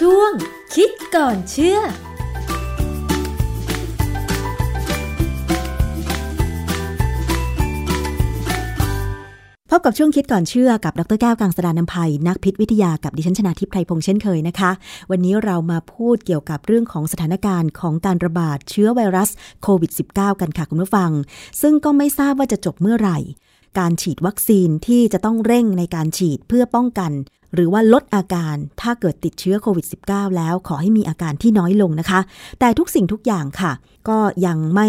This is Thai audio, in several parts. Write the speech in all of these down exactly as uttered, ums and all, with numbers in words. ช่วงคิดก่อนเชื่อพบกับช่วงคิดก่อนเชื่อกับดร.แก้วกังสดาลอำไพนักพิษวิทยากับดิฉันชนาทิพย์ไพพงษ์เช่นเคยนะคะวันนี้เรามาพูดเกี่ยวกับเรื่องของสถานการณ์ของการระบาดเชื้อไวรัสโควิด สิบเก้า กันค่ะคุณผู้ฟังซึ่งก็ไม่ทราบว่าจะจบเมื่อไหร่การฉีดวัคซีนที่จะต้องเร่งในการฉีดเพื่อป้องกันหรือว่าลดอาการถ้าเกิดติดเชื้อโควิด สิบเก้า แล้วขอให้มีอาการที่น้อยลงนะคะแต่ทุกสิ่งทุกอย่างค่ะก็ยังไม่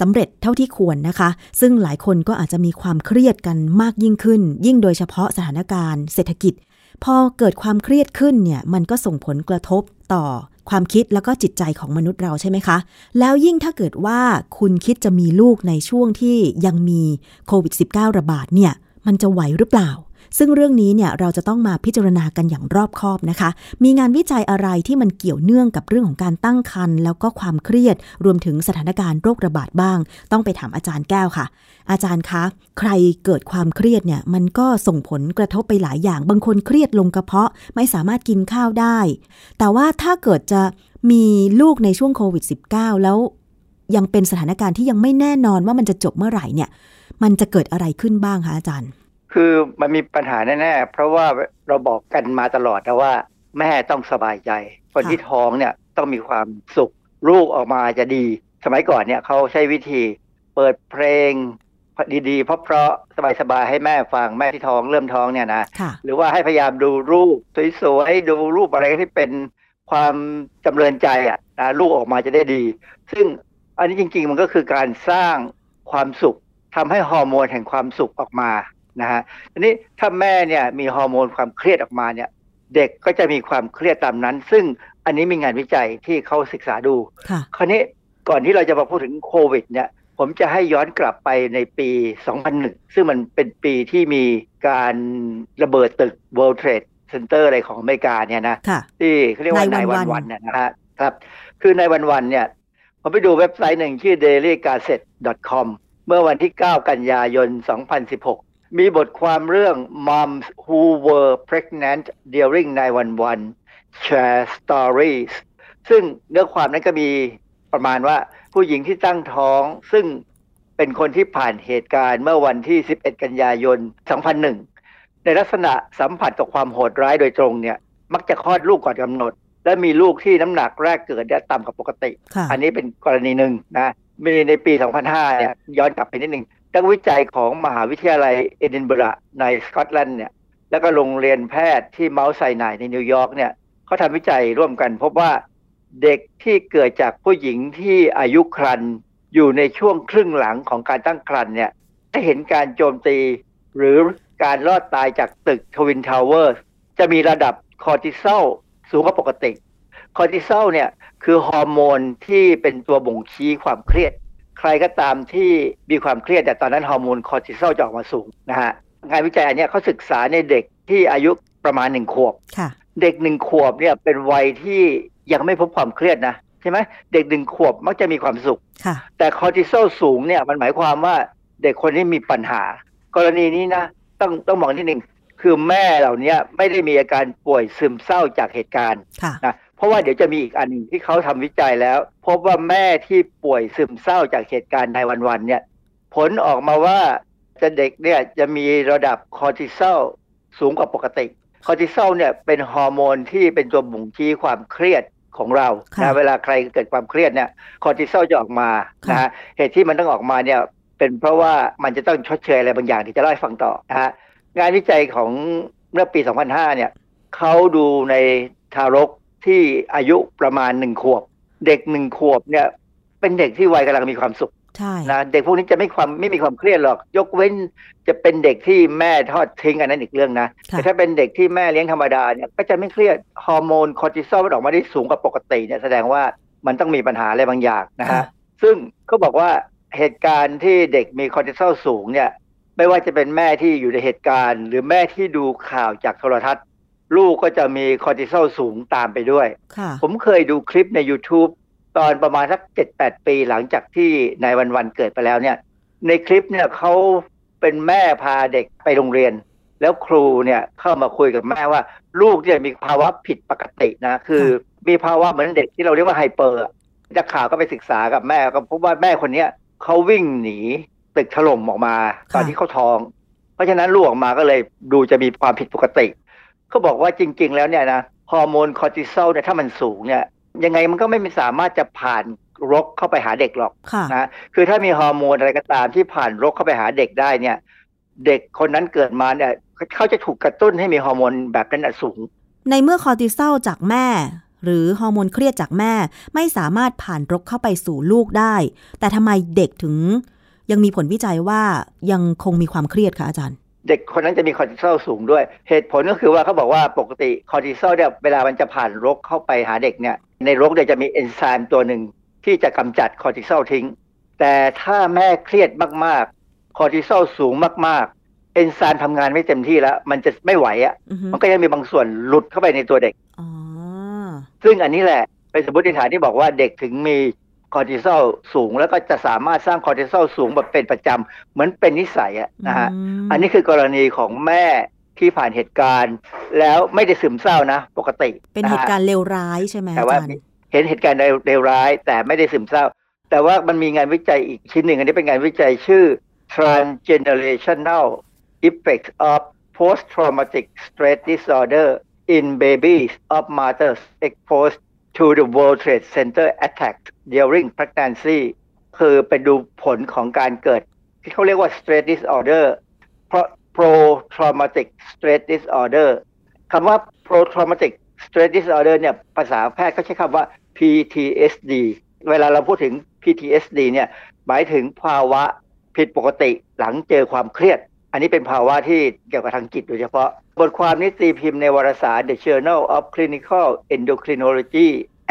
สำเร็จเท่าที่ควรนะคะซึ่งหลายคนก็อาจจะมีความเครียดกันมากยิ่งขึ้นยิ่งโดยเฉพาะสถานการณ์เศรษฐกิจพอเกิดความเครียดขึ้นเนี่ยมันก็ส่งผลกระทบต่อความคิดแล้วก็จิตใจของมนุษย์เราใช่ไหมคะแล้วยิ่งถ้าเกิดว่าคุณคิดจะมีลูกในช่วงที่ยังมีโควิด สิบเก้า ระบาดเนี่ยมันจะไหวหรือเปล่าซึ่งเรื่องนี้เนี่ยเราจะต้องมาพิจารณากันอย่างรอบคอบนะคะมีงานวิจัยอะไรที่มันเกี่ยวเนื่องกับเรื่องของการตั้งครรภ์แล้วก็ความเครียดรวมถึงสถานการณ์โรคระบาดบ้างต้องไปถามอาจารย์แก้วค่ะอาจารย์คะใครเกิดความเครียดเนี่ยมันก็ส่งผลกระทบไปหลายอย่างบางคนเครียดลงกระเพาะไม่สามารถกินข้าวได้แต่ว่าถ้าเกิดจะมีลูกในช่วงโควิด สิบเก้า แล้วยังเป็นสถานการณ์ที่ยังไม่แน่นอนว่ามันจะจบเมื่อไหร่เนี่ยมันจะเกิดอะไรขึ้นบ้างคะอาจารย์คือมันมีปัญหาแน่ๆเพราะว่าเราบอกกันมาตลอดนะว่าแม่ต้องสบายใจคนที่ท้องเนี่ยต้องมีความสุขลูกออกมาจะดีสมัยก่อนเนี่ยเขาใช้วิธีเปิดเพลงดีๆเพราะๆสบายๆให้แม่ฟังแม่ที่ท้องเริ่มท้องเนี่ยนะหรือว่าให้พยายามดูรูปสวยๆดูรูปอะไรที่เป็นความจำเริญใจอ่ะนะลูกออกมาจะได้ดีซึ่งอันนี้จริงๆมันก็คือการสร้างความสุขทำให้ฮอร์โมนแห่งความสุขออกมานะฮะทีนี้ถ้าแม่เนี่ยมีฮอร์โมนความเครียดออกมาเนี่ยเด็กก็จะมีความเครียดตามนั้นซึ่งอันนี้มีงานวิจัยที่เขาศึกษาดูคราวนี้ก่อนที่เราจะมาพูดถึงโควิดเนี่ยผมจะให้ย้อนกลับไปในปีสองพันหนึ่งซึ่งมันเป็นปีที่มีการระเบิดตึก World Trade Center อะไรของอเมริกาเนี่ยนะที่เขาเรียกว่านายวันวันนะฮะครับคือนายวันวันเนี่ยผมไปดูเว็บไซต์หนึ่งชื่อ เดลี่กาเซ็ต ดอท คอม เมื่อวันที่เก้ากันยายนสองพันสิบหกมีบทความเรื่อง Moms Who Were Pregnant During ไนน์วันวัน Share Stories ซึ่งเนื้อความนั้นก็มีประมาณว่าผู้หญิงที่ตั้งท้องซึ่งเป็นคนที่ผ่านเหตุการณ์เมื่อวันที่สิบเอ็ดกันยายนสองพันหนึ่งในลักษณะสัมผัสกับความโหดร้ายโดยตรงเนี่ยมักจะคลอดลูกก่อนกำหนดและมีลูกที่น้ำหนักแรกเกิดได้ต่ำกว่าปกติอันนี้เป็นกรณีหนึ่งนะมีในปีสองพันห้าเนี่ยย้อนกลับไปนิดนึงนักวิจัยของมหาวิทยาลัยเอดินบะระในสกอตแลนด์เนี่ยแล้วก็โรงเรียนแพทย์ที่เมาท์ไซนายในนิวยอร์กเนี่ยเขาทำวิจัยร่วมกันพบว่าเด็กที่เกิดจากผู้หญิงที่อายุครรภ์อยู่ในช่วงครึ่งหลังของการตั้งครรภ์เนี่ยจะเห็นการโจมตีหรือการรอดตายจากตึกทวินทาวเวอร์จะมีระดับคอร์ติซอลสูงกว่าปกติคอร์ติซอลเนี่ยคือฮอร์โมนที่เป็นตัวบ่งชี้ความเครียดใครก็ตามที่มีความเครียดแต่ตอนนั้นฮอร์โมนคอร์ติซอลจะออกมาสูงนะฮะงานวิจัยอันนี้เขาศึกษาในเด็กที่อายุประมาณหนึ่งขวบเด็กหนึ่งขวบเนี่ยเป็นวัยที่ยังไม่พบความเครียดนะใช่ไหมเด็กหนึ่งขวบมักจะมีความสุขแต่คอร์ติซอลสูงเนี่ยมันหมายความว่าเด็กคนนี้มีปัญหากรณีนี้นะต้องต้องมองนิดนึงคือแม่เหล่านี้ไม่ได้มีอาการป่วยซึมเศร้าจากเหตุการณ์นะเพราะว่าเดี๋ยวจะมีอีกอันนึงที่เขาทำวิจัยแล้วพบว่าแม่ที่ป่วยซึมเศร้าจากเหตุการณ์ในวันๆเนี่ยผลออกมาว่าจะเด็กเนี่ยจะมีระดับคอร์ติซอลสูงกว่าปกติคอร์ติซอลเนี่ยเป็นฮอร์โมนที่เป็นตัวบ่งชี้ความเครียดของเรานะเวลาใครเกิดความเครียดเนี่ยคอร์ติซอลจะออกมานะเหตุที่มันต้องออกมาเนี่ยเป็นเพราะว่ามันจะต้องชดเชยอะไรบางอย่างที่จะเล่าให้ฟังต่อนะฮะงานวิจัยของเมื่อปีสองพันห้าเนี่ยเขาดูในทารกที่อายุประมาณหนึ่งขวบเด็กหนึ่งขวบเนี่ยเป็นเด็กที่วัยกำลังมีความสุขนะเด็กพวกนี้จะไม่ความไม่มีความเครียดหรอกยกเว้นจะเป็นเด็กที่แม่ทอดทิ้งอันนั้นอีกเรื่องนะแต่ถ้าเป็นเด็กที่แม่เลี้ยงธรรมดาเนี่ยก็จะไม่เครียดฮอร์โมนคอร์ติซอลมันออกมาได้สูงกว่าปกติเนี่ยแสดงว่ามันต้องมีปัญหาอะไรบางอย่างนะฮะซึ่งเขาบอกว่าเหตุการณ์ที่เด็กมีคอร์ติซอลสูงเนี่ยไม่ว่าจะเป็นแม่ที่อยู่ในเหตุการณ์หรือแม่ที่ดูข่าวจากโทรทัศน์ลูกก็จะมีคอร์ติซอลสูงตามไปด้วยผมเคยดูคลิปใน YouTube ตอนประมาณสัก เจ็ดแปด ปีหลังจากที่นายวันวันเกิดไปแล้วเนี่ยในคลิปเนี่ยเขาเป็นแม่พาเด็กไปโรงเรียน แล้วครูเนี่ยเข้ามาคุยกับแม่ว่าลูกเนี่ยมีภาวะผิดปกตินะคือมีภาวะเหมือนเด็กที่เราเรียกว่าไฮเปอร์นักข่าวก็ไปศึกษากับแม่ก็พบว่าแม่คนนี้เขาวิ่งหนีตึกถล่มออกมาตอนที่เขาท้องเพราะฉะนั้นลูกออกมาก็เลยดูจะมีความผิดปกติเขาบอกว่าจริงๆแล้วเนี่ยนะฮอร์โมนคอร์ติซอลเนี่ยถ้ามันสูงเนี่ยยังไงมันก็ไม่สามารถจะผ่านรกเข้าไปหาเด็กหรอกนะคือถ้ามีฮอร์โมนอะไรก็ตามที่ผ่านรกเข้าไปหาเด็กได้เนี่ยเด็กคนนั้นเกิดมาเนี่ยเขาจะถูกกระตุ้นให้มีฮอร์โมนแบบนั้นสูงในเมื่อคอร์ติซอลจากแม่หรือฮอร์โมนเครียดจากแม่ไม่สามารถผ่านรกเข้าไปสู่ลูกได้แต่ทำไมเด็กถึงยังมีผลวิจัยว่ายังคงมีความเครียดคะอาจารย์เด็กคนนั้นจะมีคอร์ติซอลสูงด้วยเหตุผลก็คือว่าเขาบอกว่าปกติคอร์ติซอลเนี่ยเวลามันจะผ่านรกเข้าไปหาเด็กเนี่ยในรกเนี่ยจะมีเอนไซม์ตัวหนึ่งที่จะกำจัดคอร์ติซอลทิ้งแต่ถ้าแม่เครียดมากๆคอร์ติซอลสูงมากๆเอนไซม์ทำงานไม่เต็มที่แล้วมันจะไม่ไหวอ่ะ uh-huh. มันก็จะมีบางส่วนหลุดเข้าไปในตัวเด็ก uh-huh. ซึ่งอันนี้แหละเป็นสมมติฐานที่บอกว่าเด็กถึงมีคอร์ติซอลสูงแล้วก็จะสามารถสร้างคอร์ติซอลสูงแบบเป็นประจำเหมือนเป็นนิสัยนะฮะ mm-hmm. อันนี้คือกรณีของแม่ที่ผ่านเหตุการณ์แล้วไม่ได้ซึมเศร้านะปกติเป็นเหตุการณ์เลวร้ายใช่ไหมแต่ว่าเห็นเหตุการณ์เลวร้ายแต่ไม่ได้ซึมเศร้าแต่ว่ามันมีงานวิจัยอีกชิ้นหนึ่งอันนี้เป็นงานวิจัยชื่อ transgenerational effects of post-traumatic stress disorder in babies of mothers exposed to the World Trade Center attack during pregnancy คือไปดูผลของการเกิดที่เขาเรียกว่า stress disorder pro traumatic stress disorder คำว่า pro traumatic stress disorder เนี่ยภาษาแพทย์ก็ใช้คำว่า พี ที เอส ดี เวลาเราพูดถึง พี ที เอส ดี เนี่ยหมายถึงภาวะผิดปกติหลังเจอความเครียดอันนี้เป็นภาวะที่เกี่ยวกับทางจิตโดยเฉพาะบทความนี้ตีพิมพ์ในวารสาร The Journal of Clinical Endocrinology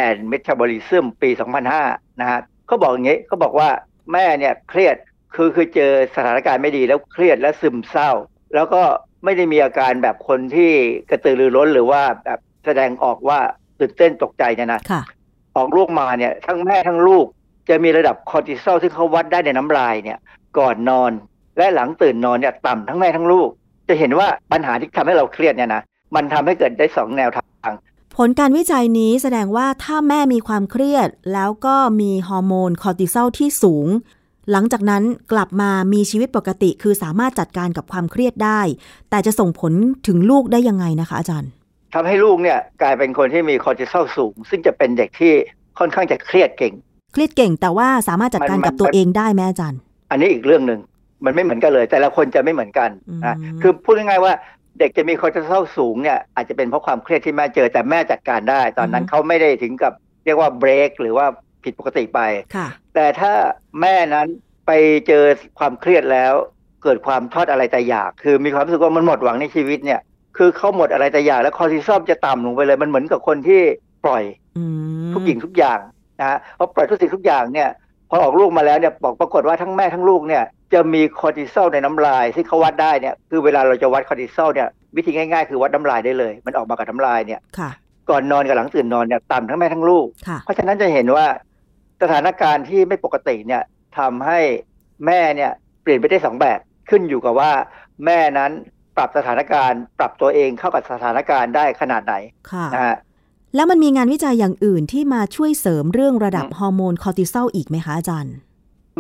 and Metabolism ปีสองพันห้านะฮะเขาบอกอย่างนี้เขาบอกว่าแม่เนี่ยเครียดคือคือเจอสถานการณ์ไม่ดีแล้วเครียดและซึมเศร้าแล้วก็ไม่ได้มีอาการแบบคนที่กระตือรือร้นหรือว่าแบบแสดงออกว่าตื่นเต้นตกใจเนี่ยนะออกลูกมาเนี่ยทั้งแม่ทั้งลูกจะมีระดับคอร์ติซอลที่เขาวัดได้ในน้ำลายเนี่ยก่อนนอนและหลังตื่นนอนเนี่ยต่ำทั้งแม่ทั้งลูกจะเห็นว่าปัญหาที่ทำให้เราเครียดเนี่ยนะมันทำให้เกิดได้สองแนวทางผลการวิจัยนี้แสดงว่าถ้าแม่มีความเครียดแล้วก็มีฮอร์โมนคอร์ติซอลที่สูงหลังจากนั้นกลับมามีชีวิตปกติคือสามารถจัดการกับความเครียดได้แต่จะส่งผลถึงลูกได้ยังไงนะคะอาจารย์ทำให้ลูกเนี่ยกลายเป็นคนที่มีคอร์ติซอลสูงซึ่งจะเป็นเด็กที่ค่อนข้างจะเครียดเก่งเครียดเก่งแต่ว่าสามารถจัดการกับตัวเองได้ไหมอาจารย์อันนี้อีกเรื่องนึงมันไม่เหมือนกันเลยแต่ละคนจะไม่เหมือนกันนะคือพูดง่ายๆว่าเด็กจะมีคอร์ติซอลสูงเนี่ยอาจจะเป็นเพราะความเครียดที่แม่เจอแต่แม่จัดการได้ตอนนั้นเขาไม่ได้ถึงกับเรียกว่าเบรกหรือว่าผิดปกติไปแต่ถ้าแม่นั้นไปเจอความเครียดแล้วเกิดความทอดอะไรแต่อยากคือมีความรู้สึกว่ามันหมดหวังในชีวิตเนี่ยคือเขาหมดอะไรแต่อยากแล้วคอร์ติซอลจะต่ำลงไปเลยมันเหมือนกับคนที่ปล่อยทุกสิ่งทุกอย่างนะพอปล่อยทุกสิ่งทุกอย่างเนี่ยพอออกลูกมาแล้วเนี่ยบอกปรากฏว่าทั้งแม่ทั้งลูกเนี่ยจะมีคอร์ติซอลในน้ำลายซึ่งเขาวัดได้เนี่ยคือเวลาเราจะวัดคอร์ติซอลเนี่ยวิธีง่ายๆคือวัดน้ำลายได้เลยมันออกมากับน้ำลายเนี่ยก่อนนอนกับหลังตื่นนอนเนี่ยต่ำทั้งแม่ทั้งลูกเพราะฉะนั้นจะเห็นว่าสถานการณ์ที่ไม่ปกติเนี่ยทำให้แม่เนี่ยเปลี่ยนไปได้สองแบบขึ้นอยู่กับว่าแม่นั้นปรับสถานการณ์ปรับตัวเองเข้ากับสถานการณ์ได้ขนาดไหนนะฮะแล้วมันมีงานวิจัยอย่างอื่นที่มาช่วยเสริมเรื่องระดับฮอร์โมนคอร์ติซอลอีกไหมคะอาจารย์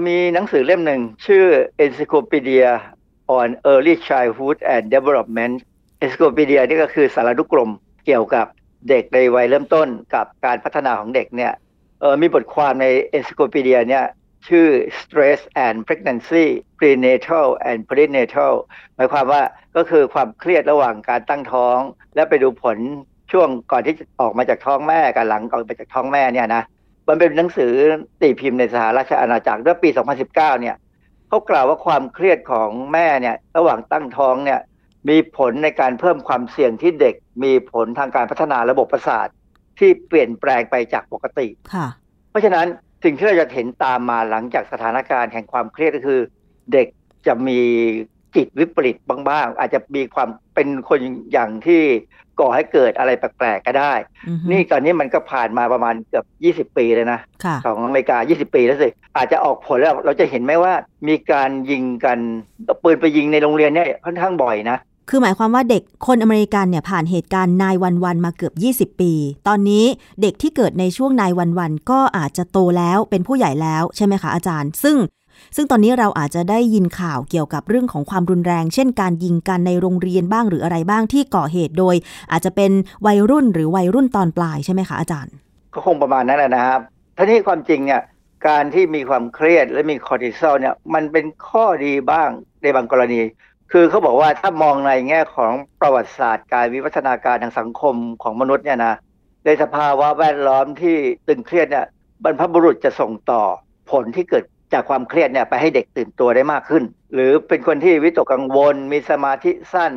มีหนังสือเล่มหนึ่งชื่อ Encyclopedia on Early Childhood and Development Encyclopedia นี่ก็คือสารานุกรมเกี่ยวกับเด็กในวัยเริ่มต้นกับการพัฒนาของเด็กเนี่ยเอ่อมีบทความใน Encyclopedia เนี่ยชื่อ stress and pregnancy prenatal and perinatal หมายความว่าก็คือความเครียดระหว่างการตั้งท้องและไปดูผลช่วงก่อนที่จะออกมาจากท้องแม่กับหลังออกมาจากท้องแม่เนี่ยนะมันเป็นหนังสือตีพิมพ์ในสหราชอาณาจักรเมื่อปีสองพันสิบเก้าเนี่ยเขากล่าวว่าความเครียดของแม่เนี่ยระหว่างตั้งท้องเนี่ยมีผลในการเพิ่มความเสี่ยงที่เด็กมีผลทางการพัฒนาระบบประสาทที่เปลี่ยนแปลงไปจากปกติเพราะฉะนั้นสิ่งที่เราจะเห็นตามมาหลังจากสถานการณ์แห่งความเครียดก็คือเด็กจะมีจิตวิปริตบ้างๆอาจจะมีความเป็นคนอย่างที่ก่อให้เกิดอะไรแปลกๆก็ได้ mm-hmm. นี่ตอนนี้มันก็ผ่านมาประมาณเกือบยี่สิบปีเลยนะของอเมริกายี่สิบปีแล้วสิอาจจะออกผลแล้วเราจะเห็นไหมว่ามีการยิงกันปืนไปยิงในโรงเรียนเนี่ยค่อนข้างบ่อยนะ คือหมายความว่าเด็กคนอเมริกันเนี่ยผ่านเหตุการณ์ไนน์วันวันมาเกือบยี่สิบปีตอนนี้เด็กที่เกิดในช่วงไนน์วันวันก็อาจจะโตแล้วเป็นผู้ใหญ่แล้วใช่ไหมคะอาจารย์ซึ่งซึ่งตอนนี้เราอาจจะได้ยินข่าวเกี่ยวกับเรื่องของความรุนแรงเช่นการยิงกันในโรงเรียนบ้างหรืออะไรบ้างที่ก่อเหตุโดยอาจจะเป็นวัยรุ่นหรือวัยรุ่นตอนปลายใช่ไหมคะอาจารย์ก็คงประมาณนั้นแหละนะครับทีนี้ความจริงเนี่ยการที่มีความเครียดและมีคอร์ติซอลเนี่ยมันเป็นข้อดีบ้างในบางกรณีคือเขาบอกว่าถ้ามองในแง่ของประวัติศาสตร์การวิวัฒนาการทางสังคมของมนุษย์เนี่ยนะในสภาวะแวดล้อมที่ตึงเครียดเนี่ยบรรพบุรุษจะส่งต่อผลที่เกิดจากความเครียดเนี่ยไปให้เด็กตื่นตัวได้มากขึ้นหรือเป็นคนที่วิตกกังวลมีสมาธิสั้น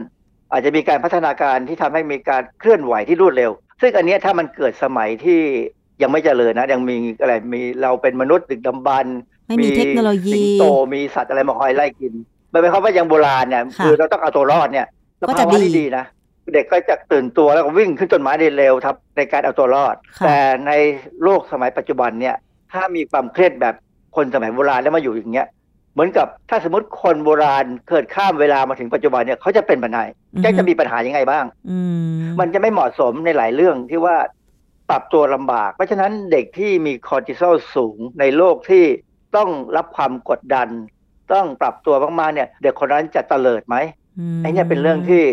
อาจจะมีการพัฒนาการที่ทำให้มีการเคลื่อนไหวที่รวดเร็วซึ่งอันนี้ถ้ามันเกิดสมัยที่ยังไม่เจริญนะยังมีอะไรมีเราเป็นมนุษย์ดึกดำบรรพ์มีเทคโนโลยีสิงโตมีสัตว์อะไรมาคอยไล่กินไม่เป็นคำว่ายังโบราณเนี่ยคือเราต้องเอาตัวรอดเนี่ยก็จะดีนะเด็กก็จะตื่นตัวแล้วก็วิ่งขึ้นต้นไม้ได้เร็วทับในการเอาตัวรอดแต่ในโลกสมัยปัจจุบันเนี่ยถ้ามีความเครียดแบบคนสมัยโบราณแล้วมาอยู่อย่างเงี้ยเหมือนกับถ้าสมมติคนโบราณเกิดข้ามเวลามาถึงปัจจุบันเนี่ยเขาจะเป็นปัญหาจะจะมีปัญหายังไงบ้างมันจะไม่เหมาะสมในหลายเรื่องที่ว่าปรับตัวลำบากเพราะฉะนั้นเด็กที่มีคอร์ติซอลสูงในโลกที่ต้องรับความกดดันต้องปรับตัวมากๆเนี่ยเด็กคนนั้นจะเตลิดไหมไอ้เนี่ยเป็นเรื่องที่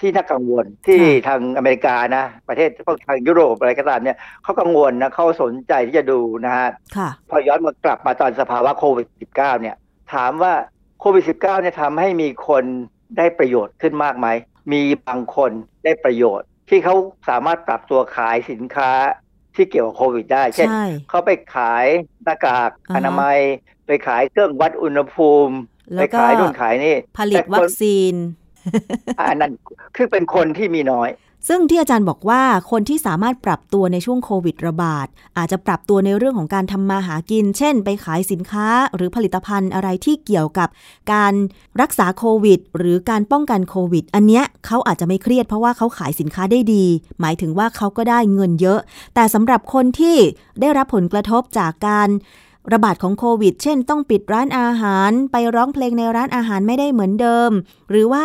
ที่น่ากังวลที่ทางอเมริกานะประเทศพวกทางยุโรปอะไรก็ตามเนี่ยเขากังวลนะเขาสนใจที่จะดูนะฮะพอย้อนมากลับมาตอนสภาวะโควิด สิบเก้า เนี่ยถามว่าโควิด สิบเก้า เนี่ยทำให้มีคนได้ประโยชน์ขึ้นมากไหมมีบางคนได้ประโยชน์ที่เขาสามารถปรับตัวขายสินค้าที่เกี่ยวกับโควิดได้เช่นเขาไปขายหน้ากากอนามัยไปขายเครื่องวัดอุณหภูมิไปขายนู่นขายนี่ผลิตวัคซีนอันนั้นคือเป็นคนที่มีน้อยซึ่งที่อาจารย์บอกว่าคนที่สามารถปรับตัวในช่วงโควิดระบาดอาจจะปรับตัวในเรื่องของการทำมาหากินเช่นไปขายสินค้าหรือผลิตภัณฑ์อะไรที่เกี่ยวกับการรักษาโควิดหรือการป้องกันโควิดอันเนี้ยเขาอาจจะไม่เครียดเพราะว่าเขาขายสินค้าได้ดีหมายถึงว่าเขาก็ได้เงินเยอะแต่สำหรับคนที่ได้รับผลกระทบจากการระบาดของโควิดเช่นต้องปิดร้านอาหารไปร้องเพลงในร้านอาหารไม่ได้เหมือนเดิมหรือว่า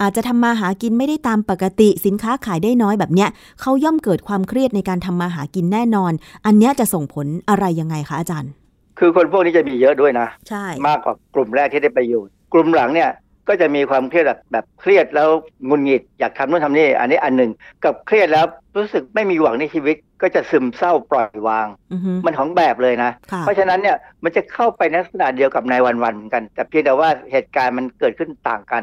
อาจจะทำมาหากินไม่ได้ตามปกติสินค้าขายได้น้อยแบบเนี้ยเขาย่อมเกิดความเครียดในการทำมาหากินแน่นอนอันเนี้ยจะส่งผลอะไรยังไงคะอาจารย์คือคนพวกนี้จะมีเยอะด้วยนะใช่มากกว่ากลุ่มแรกที่ได้ประโยชน์กลุ่มหลังเนี่ยก็จะมีความเครียดแบบแบบเครียดแล้วหงุดหงิดอยากทำนู่นทำนี่อันนี้อันหนึ่งกับเครียดแล้วรู้สึกไม่มีหวังในชีวิตก็จะซึมเศร้าปล่อยวาง mm-hmm. มันของแบบเลยนะเพราะฉะนั้นเนี่ยมันจะเข้าไปในลักษณะเดียวกับในวันๆกันแต่เพียงแต่ว่าเหตุการณ์มันเกิดขึ้นต่างกัน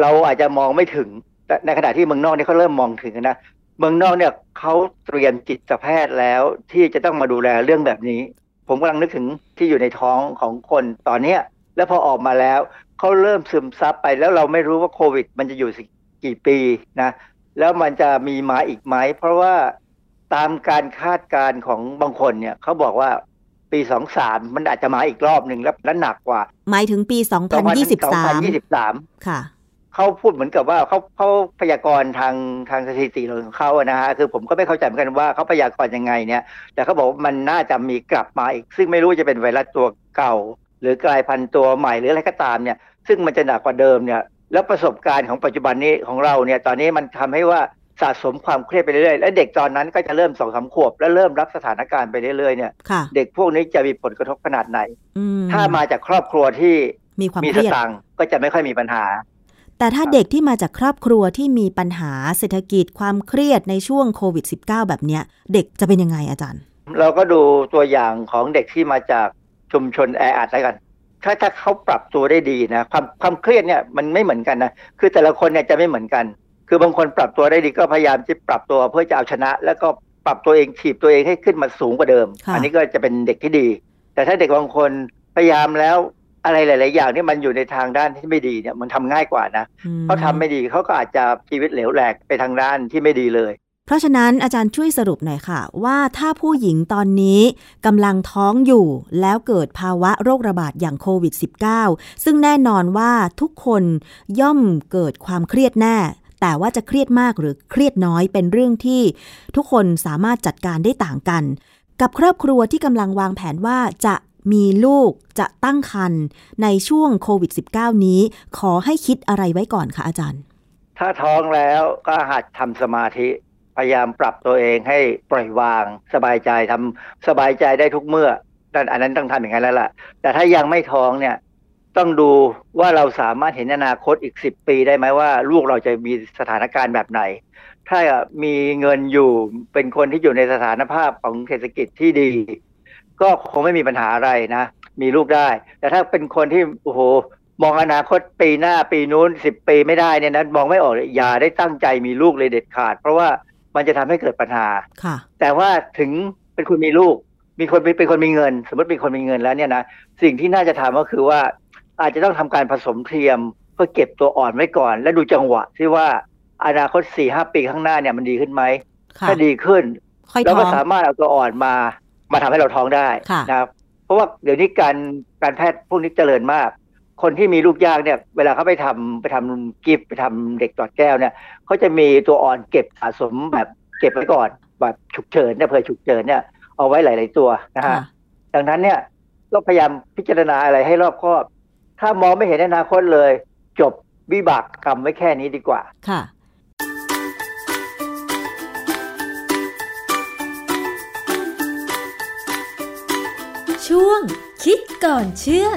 เราอาจจะมองไม่ถึงแต่ในขณะที่เมืองนอกเนี่ยเขาเริ่มมองถึงนะเมืองนอกเนี่ยเขาเตรียมจิตแพทย์แล้วที่จะต้องมาดูแลเรื่องแบบนี้ผมกำลังนึกถึงที่อยู่ในท้องของคนตอนนี้แล้วพอออกมาแล้วเขาเริ่มซึมซับไปแล้วเราไม่รู้ว่าโควิดมันจะอยู่สักกี่ปีนะแล้วมันจะมีมาอีกไหมเพราะว่าตามการคาดการณ์ของบางคนเนี่ยเขาบอกว่าปีสองพันยี่สิบสามมันอาจจะมาอีกรอบหนึ่งแล้วและหนักกว่าหมายถึงปีสองพันยี่สิบสามค่ะเขาพูดเหมือนกับว่าเขาเขาพยากรณ์ทางทางสถิติของเขานะฮะคือผมก็ไม่เข้าใจเหมือนกันว่าเขาพยากรณ์ยังไงเนี่ยแต่เขาบอกว่ามันน่าจะมีกลับมาอีกซึ่งไม่รู้จะเป็นไวรัสตัวเก่าหรือกลายพันธุ์ตัวใหม่หรืออะไรก็ตามเนี่ยซึ่งมันจะหนักกว่าเดิมเนี่ยแล้วประสบการณ์ของปัจจุบันนี้ของเราเนี่ยตอนนี้มันทำให้ว่าสะสมความเครียดไปเรื่อยๆและเด็กตอนนั้นก็จะเริ่ม สองสามขวบแล้วเริ่มรับสถานการณ์ไปเรื่อยๆเนี่ยเด็กพวกนี้จะมีผลกระทบขนาดไหนถ้ามาจากครอบครัวที่มีความเครียดก็จะไม่ค่อยมีปัญหาแต่ถ้าเด็กที่มาจากครอบครัวที่มีปัญหาเศรษฐกิจความเครียดในช่วงโควิด สิบเก้า แบบเนี้ยเด็กจะเป็นยังไงอาจารย์เราก็ดูตัวอย่างของเด็กที่มาจากชุมชนแออัดแล้วกันถ้าถ้าเขาปรับตัวได้ดีนะความความเครียดเนี่ยมันไม่เหมือนกันนะคือแต่ละคนเนี่ยจะไม่เหมือนกันคือบางคนปรับตัวได้ดีก็พยายามจะปรับตัวเพื่อจะเอาชนะแล้วก็ปรับตัวเองถีบตัวเองให้ขึ้นมาสูงกว่าเดิมอันนี้ก็จะเป็นเด็กที่ดีแต่ถ้าเด็กบางคนพยายามแล้วอะไรหลายๆอย่างนี่มันอยู่ในทางด้านที่ไม่ดีเนี่ยมันทำง่ายกว่านะเขาทำไม่ดีเขาก็อาจจะชีวิตเหลวแหลกไปทางด้านที่ไม่ดีเลยเพราะฉะนั้นอาจารย์ช่วยสรุปหน่อยค่ะว่าถ้าผู้หญิงตอนนี้กำลังท้องอยู่แล้วเกิดภาวะโรคระบาดอย่างโควิด สิบเก้า ซึ่งแน่นอนว่าทุกคนย่อมเกิดความเครียดแน่แต่ว่าจะเครียดมากหรือเครียดน้อยเป็นเรื่องที่ทุกคนสามารถจัดการได้ต่างกันกับครอบครัวที่กำลังวางแผนว่าจะมีลูกจะตั้งครรภ์ในช่วงโควิด สิบเก้า นี้ขอให้คิดอะไรไว้ก่อนคะอาจารย์ ถ้าท้องแล้วก็หัดทำสมาธิพยายามปรับตัวเองให้ปล่อยวางสบายใจทำสบายใจได้ทุกเมื่อนั่นอันนั้นต้องทำอย่างนั้นแล้วล่ะแต่ถ้ายังไม่ท้องเนี่ยต้องดูว่าเราสามารถเห็นอนาคตอีกสิบปีได้ไหมว่าลูกเราจะมีสถานการณ์แบบไหนถ้ามีเงินอยู่เป็นคนที่อยู่ในสถานภาพของเศรษฐกิจที่ดีก็คงไม่มีปัญหาอะไรนะมีลูกได้แต่ถ้าเป็นคนที่โอ้โหมองอนาคตปีหน้าปีนู้นสิบปีไม่ได้เนี่ยนะมองไม่ออกเลยอย่าได้ตั้งใจมีลูกเลยเด็ดขาดเพราะว่ามันจะทำให้เกิดปัญหาแต่ว่าถึงเป็นคนมีลูกมีคนเป็นคนมีเงินสมมติเป็นคนมีเงินแล้วเนี่ยนะสิ่งที่น่าจะทำก็คือว่าอาจจะต้องทำการผสมเทียมเพื่อเก็บตัวอ่อนไว้ก่อนและดูจังหวะที่ว่าอนาคต สี่ถึงห้า ปีข้างหน้าเนี่ยมันดีขึ้นไหมถ้าดีขึ้นแล้วก็สามารถเอาตัวอ่อนมามาทำให้เราท้องได้นะครับเพราะว่าเดี๋ยวนี้การการแพทย์พวกนี้เจริญมากคนที่มีลูกยากเนี่ยเวลาเขาไปทำไปทำกิฟต์ไปทำเด็กตอดแก้วเนี่ยเขาจะมีตัวอ่อนเก็บสะสมแบบเก็บไว้ก่อนแบบฉุกเฉินเนี่ยเผื่อฉุกเฉินเนี่ยเอาไว้หลายๆตัวนะฮะดังนั้นเนี่ยเราพยายามพิจารณาอะไรให้รอบคอบถ้ามองไม่เห็นอนาคตเลยจบวิบากกรรมไว้แค่นี้ดีกว่าค่ะช่วงคิดก่อนเชื่อ